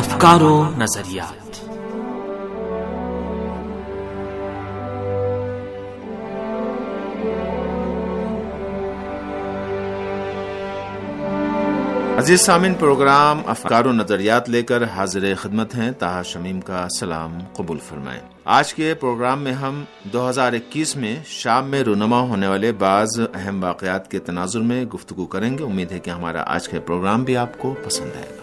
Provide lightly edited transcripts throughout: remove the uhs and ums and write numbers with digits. افکار و نظریات. عزیز سامعین، پروگرام افکار و نظریات لے کر حاضر خدمت ہیں. طاہر شمیم کا سلام قبول فرمائیں. آج کے پروگرام میں ہم 2021 میں شام میں رونما ہونے والے بعض اہم واقعات کے تناظر میں گفتگو کریں گے. امید ہے کہ ہمارا آج کا پروگرام بھی آپ کو پسند آئے گا.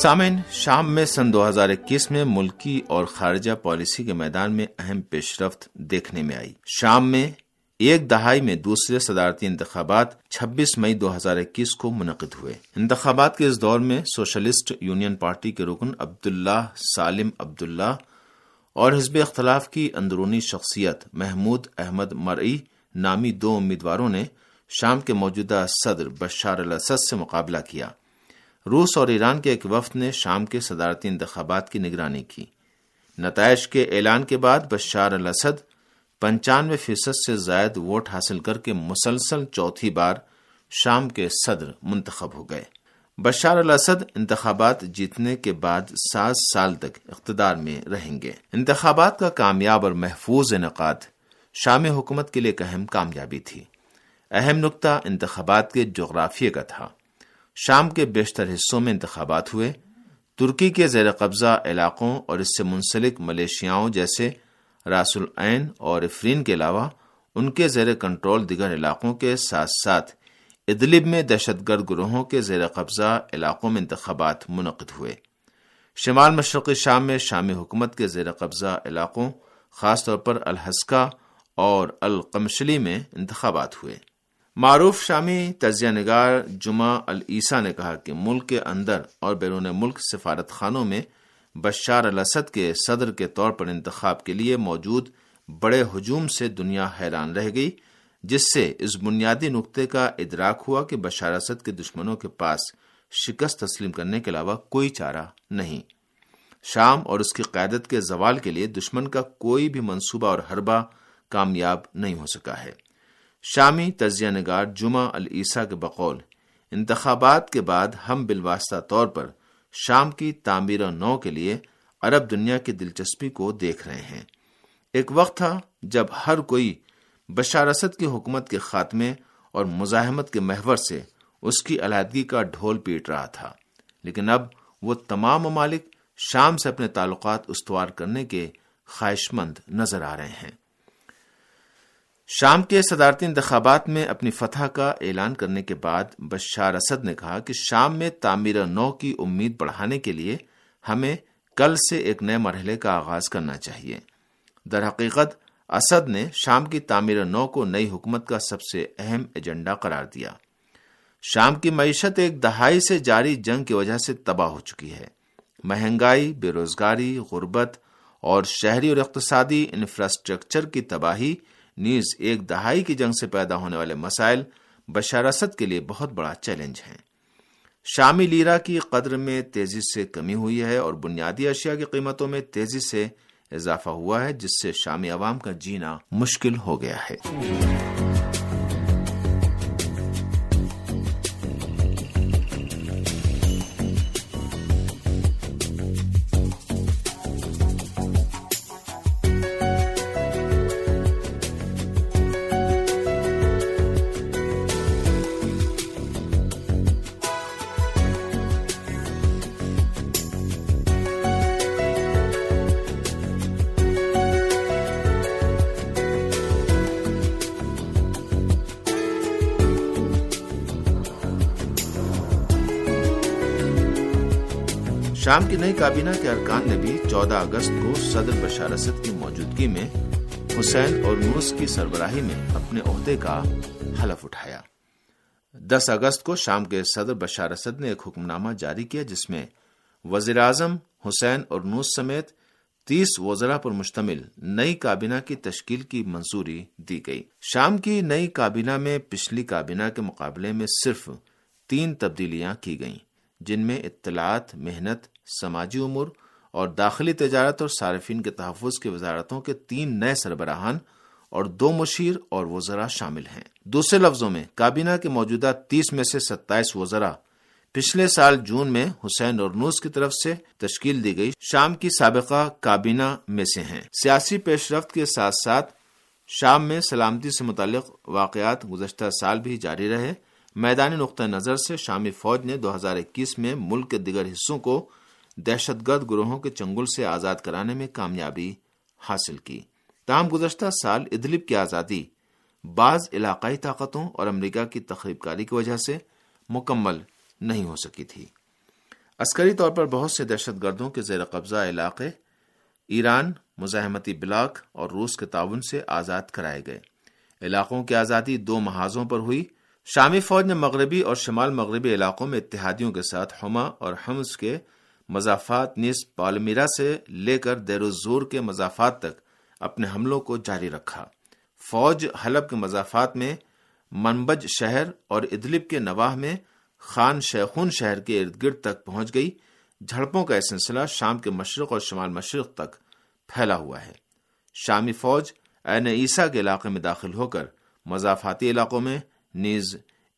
سامعین، شام میں سن 2021 میں ملکی اور خارجہ پالیسی کے میدان میں اہم پیش رفت دیکھنے میں آئی. شام میں ایک دہائی میں دوسرے صدارتی انتخابات 26 مئی 2021 کو منعقد ہوئے. انتخابات کے اس دور میں سوشلسٹ یونین پارٹی کے رکن عبداللہ سالم عبداللہ اور حزب اختلاف کی اندرونی شخصیت محمود احمد مرعی نامی دو امیدواروں نے شام کے موجودہ صدر بشار الاسد سے مقابلہ کیا. روس اور ایران کے ایک وفد نے شام کے صدارتی انتخابات کی نگرانی کی. نتائج کے اعلان کے بعد بشار الاسد 95% سے زائد ووٹ حاصل کر کے مسلسل چوتھی بار شام کے صدر منتخب ہو گئے. بشار الاسد انتخابات جیتنے کے بعد 7 سال تک اقتدار میں رہیں گے. انتخابات کا کامیاب اور محفوظ انعقاد شامی حکومت کے لیے ایک اہم کامیابی تھی. اہم نقطہ انتخابات کے جغرافیے کا تھا. شام کے بیشتر حصوں میں انتخابات ہوئے. ترکی کے زیر قبضہ علاقوں اور اس سے منسلک ملیشیاؤں جیسے راس العین اور افرین کے علاوہ ان کے زیر کنٹرول دیگر علاقوں کے ساتھ ساتھ ادلب میں دہشت گرد گروہوں کے زیر قبضہ علاقوں میں انتخابات منعقد ہوئے. شمال مشرقی شام میں شامی حکومت کے زیر قبضہ علاقوں خاص طور پر الحسکہ اور القمشلی میں انتخابات ہوئے. معروف شامی تجزیہ نگار جمعہ العیسیٰ نے کہا کہ ملک کے اندر اور بیرون ملک سفارت خانوں میں بشار الاسد کے صدر کے طور پر انتخاب کے لیے موجود بڑے ہجوم سے دنیا حیران رہ گئی، جس سے اس بنیادی نقطے کا ادراک ہوا کہ بشار الاسد کے دشمنوں کے پاس شکست تسلیم کرنے کے علاوہ کوئی چارہ نہیں. شام اور اس کی قیادت کے زوال کے لیے دشمن کا کوئی بھی منصوبہ اور حربہ کامیاب نہیں ہو سکا ہے. شامی تجزیہ نگار جمعہ العیسیٰ کے بقول انتخابات کے بعد ہم بالواسطہ طور پر شام کی تعمیر نو کے لیے عرب دنیا کی دلچسپی کو دیکھ رہے ہیں. ایک وقت تھا جب ہر کوئی بشار اسد کی حکومت کے خاتمے اور مزاحمت کے محور سے اس کی علیحدگی کا ڈھول پیٹ رہا تھا، لیکن اب وہ تمام ممالک شام سے اپنے تعلقات استوار کرنے کے خواہش مند نظر آ رہے ہیں. شام کے صدارتی انتخابات میں اپنی فتح کا اعلان کرنے کے بعد بشار اسد نے کہا کہ شام میں تعمیر نو کی امید بڑھانے کے لیے ہمیں کل سے ایک نئے مرحلے کا آغاز کرنا چاہیے. درحقیقت اسد نے شام کی تعمیر نو کو نئی حکومت کا سب سے اہم ایجنڈا قرار دیا. شام کی معیشت ایک دہائی سے جاری جنگ کی وجہ سے تباہ ہو چکی ہے. مہنگائی، بے روزگاری، غربت اور شہری اور اقتصادی انفراسٹرکچر کی تباہی نیز ایک دہائی کی جنگ سے پیدا ہونے والے مسائل بشار اسد کے لیے بہت بڑا چیلنج ہیں. شامی لیرا کی قدر میں تیزی سے کمی ہوئی ہے اور بنیادی اشیاء کی قیمتوں میں تیزی سے اضافہ ہوا ہے، جس سے شامی عوام کا جینا مشکل ہو گیا ہے. شام کی نئی کابینہ کے ارکان نے بھی 14 اگست کو صدر بشار اسد کی موجودگی میں حسین ارنوس کی سربراہی میں اپنے عہدے کا حلف اٹھایا. 10 اگست کو شام کے صدر بشار اسد نے ایک حکم نامہ جاری کیا جس میں وزیراعظم حسین اور نوس سمیت 30 وزراء پر مشتمل نئی کابینہ کی تشکیل کی منظوری دی گئی. شام کی نئی کابینہ میں پچھلی کابینہ کے مقابلے میں صرف 3 تبدیلیاں کی گئیں، جن میں اطلاعات، محنت، سماجی امور اور داخلی تجارت اور صارفین کے تحفظ کی وزارتوں کے 3 نئے سربراہان اور 2 مشیر اور وزراء شامل ہیں. دوسرے لفظوں میں کابینہ کے موجودہ 30 میں سے 27 وزراء پچھلے سال جون میں حسین ارنوس کی طرف سے تشکیل دی گئی شام کی سابقہ کابینہ میں سے ہیں. سیاسی پیش رفت کے ساتھ ساتھ شام میں سلامتی سے متعلق واقعات گزشتہ سال بھی جاری رہے. میدانی نقطہ نظر سے شامی فوج نے 2021 میں ملک کے دیگر حصوں کو دہشت گرد گروہوں کے چنگل سے آزاد کرانے میں کامیابی حاصل کی. تاہم گزشتہ سال ادلب کی آزادی بعض علاقائی طاقتوں اور امریکہ کی تخریب کاری کی وجہ سے مکمل نہیں ہو سکی تھی. عسکری طور پر بہت سے دہشت گردوں کے زیر قبضہ علاقے ایران، مزاحمتی بلاک اور روس کے تعاون سے آزاد کرائے گئے. علاقوں کی آزادی 2 محاذوں پر ہوئی. شامی فوج نے مغربی اور شمال مغربی علاقوں میں اتحادیوں کے ساتھ حما اور حمص کے مضافات نیز پالمیرا سے لے کر دیر الزور کے مضافات تک اپنے حملوں کو جاری رکھا. فوج حلب کے مضافات میں منبج شہر اور ادلب کے نواح میں خان شیخون شہر کے ارد گرد تک پہنچ گئی. جھڑپوں کا یہ سلسلہ شام کے مشرق اور شمال مشرق تک پھیلا ہوا ہے. شامی فوج عین عیسیٰ کے علاقے میں داخل ہو کر مضافاتی علاقوں میں نیز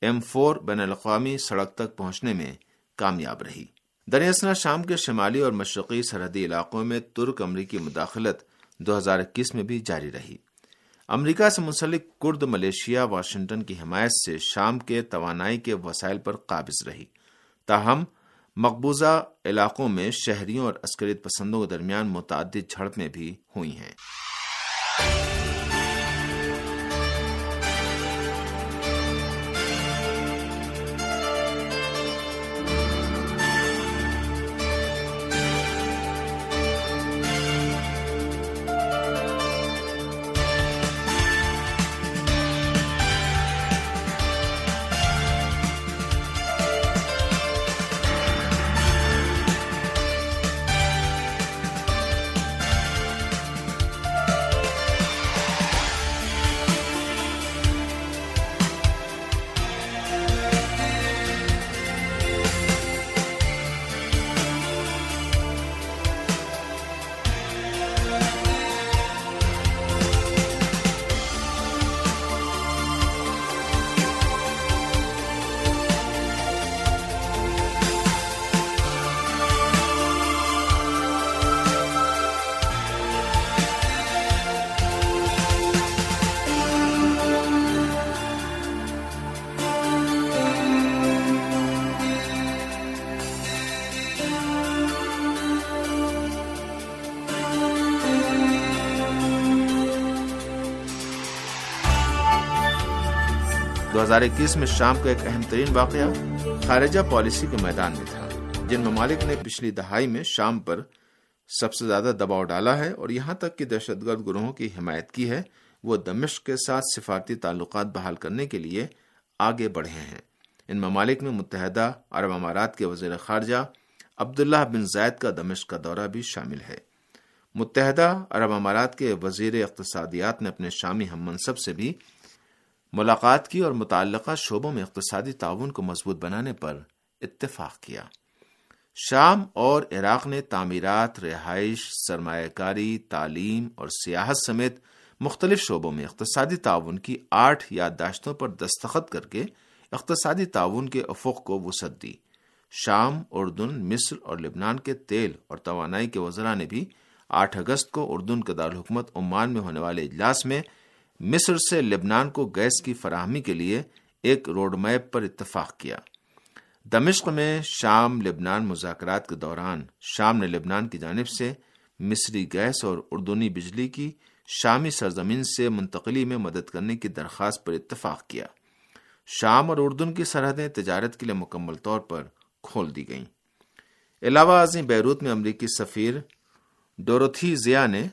M4 بین الاقوامی سڑک تک پہنچنے میں کامیاب رہی. دراصل شام کے شمالی اور مشرقی سرحدی علاقوں میں ترک امریکی مداخلت 2021 میں بھی جاری رہی. امریکہ سے منسلک کرد ملیشیا واشنگٹن کی حمایت سے شام کے توانائی کے وسائل پر قابض رہی، تاہم مقبوضہ علاقوں میں شہریوں اور عسکری پسندوں کے درمیان متعدد جھڑپیں بھی ہوئی ہیں. '21 میں شام کا ایک اہم ترین واقعہ خارجہ پالیسی کے میدان میں تھا. جن ممالک نے پچھلی دہائی میں شام پر سب سے زیادہ دباؤ ڈالا ہے اور یہاں تک کہ دہشت گرد گروہوں کی حمایت کی ہے، وہ دمشق کے ساتھ سفارتی تعلقات بحال کرنے کے لیے آگے بڑھے ہیں. ان ممالک میں متحدہ عرب امارات کے وزیر خارجہ عبداللہ بن زید کا دمشق کا دورہ بھی شامل ہے. متحدہ عرب امارات کے وزیر اقتصادیات نے اپنے شامی ہم منصب سے بھی ملاقات کی اور متعلقہ شعبوں میں اقتصادی تعاون کو مضبوط بنانے پر اتفاق کیا. شام اور عراق نے تعمیرات، رہائش، سرمایہ کاری، تعلیم اور سیاحت سمیت مختلف شعبوں میں اقتصادی تعاون کی 8 یادداشتوں پر دستخط کر کے اقتصادی تعاون کے افق کو وسعت دی. شام، اردن، مصر اور لبنان کے تیل اور توانائی کے وزراء نے بھی 8 اگست کو اردن کے دارالحکومت عمان میں ہونے والے اجلاس میں مصر سے لبنان کو گیس کی فراہمی کے لیے ایک روڈ میپ پر اتفاق کیا. دمشق میں شام لبنان مذاکرات کے دوران شام نے لبنان کی جانب سے مصری گیس اور اردنی بجلی کی شامی سرزمین سے منتقلی میں مدد کرنے کی درخواست پر اتفاق کیا. شام اور اردن کی سرحدیں تجارت کے لیے مکمل طور پر کھول دی گئیں. علاوہ ازیں بیروت میں امریکی سفیر ڈوروتھی ضیاء نے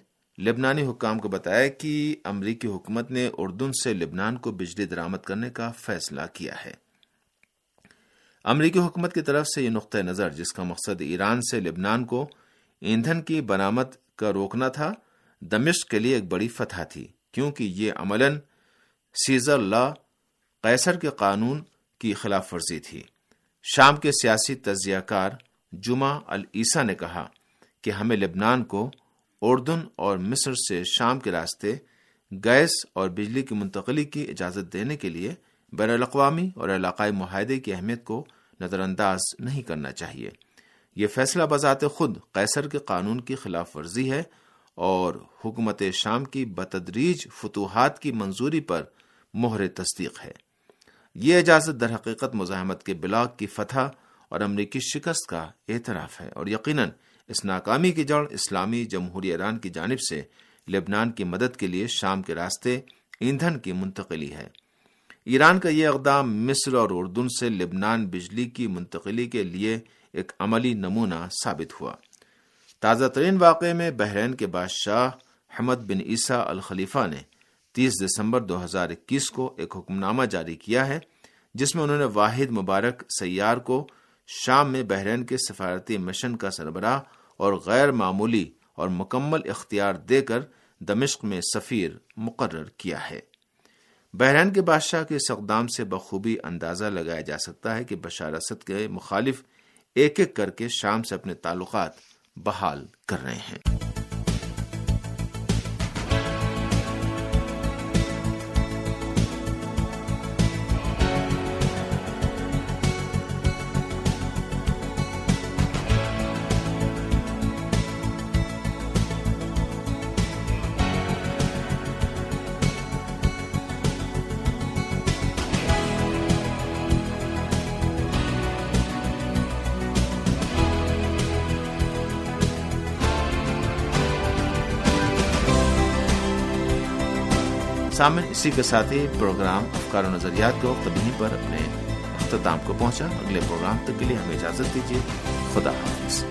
لبنانی حکام کو بتایا کہ امریکی حکومت نے اردن سے لبنان کو بجلی درآمد کرنے کا فیصلہ کیا ہے. امریکی حکومت کی طرف سے یہ نقطہ نظر، جس کا مقصد ایران سے لبنان کو ایندھن کی برآمد کا روکنا تھا، دمشق کے لیے ایک بڑی فتح تھی، کیونکہ یہ عملاً سیزر لا قیصر کے قانون کی خلاف ورزی تھی۔ شام کے سیاسی تجزیہ کار جمعہ العیسیٰ نے کہا کہ ہمیں لبنان کو اردن اور مصر سے شام کے راستے گیس اور بجلی کی منتقلی کی اجازت دینے کے لیے بین الاقوامی اور علاقائی معاہدے کی اہمیت کو نظر انداز نہیں کرنا چاہیے۔ یہ فیصلہ بذات خود قیصر کے قانون کی خلاف ورزی ہے اور حکومت شام کی بتدریج فتوحات کی منظوری پر مہر تصدیق ہے۔ یہ اجازت در حقیقت مزاحمت کے بلاک کی فتح اور امریکی شکست کا اعتراف ہے، اور یقیناً اس ناکامی کی جڑ اسلامی جمہوری ایران کی جانب سے لبنان کی مدد کے لیے شام کے راستے ایندھن کی منتقلی ہے۔ ایران کا یہ اقدام مصر اور اردن سے لبنان بجلی کی منتقلی کے لیے ایک عملی نمونہ ثابت ہوا۔ تازہ ترین واقعے میں بحرین کے بادشاہ حمد بن عیسیٰ الخلیفہ نے 30 دسمبر 2021 کو ایک حکم نامہ جاری کیا ہے، جس میں انہوں نے واحد مبارک سیار کو شام میں بحرین کے سفارتی مشن کا سربراہ اور غیر معمولی اور مکمل اختیار دے کر دمشق میں سفیر مقرر کیا ہے۔ بحرین کے بادشاہ کے اس اقدام سے بخوبی اندازہ لگایا جا سکتا ہے کہ بشار اسد کے مخالف ایک ایک کر کے شام سے اپنے تعلقات بحال کر رہے ہیں۔ سامن اسی کے ساتھ ہی پروگرام افکار و نظریات کو تبھی پر اپنے اختتام کو پہنچا۔ اگلے پروگرام تک کے لیے ہمیں اجازت دیجیے۔ خدا حافظ۔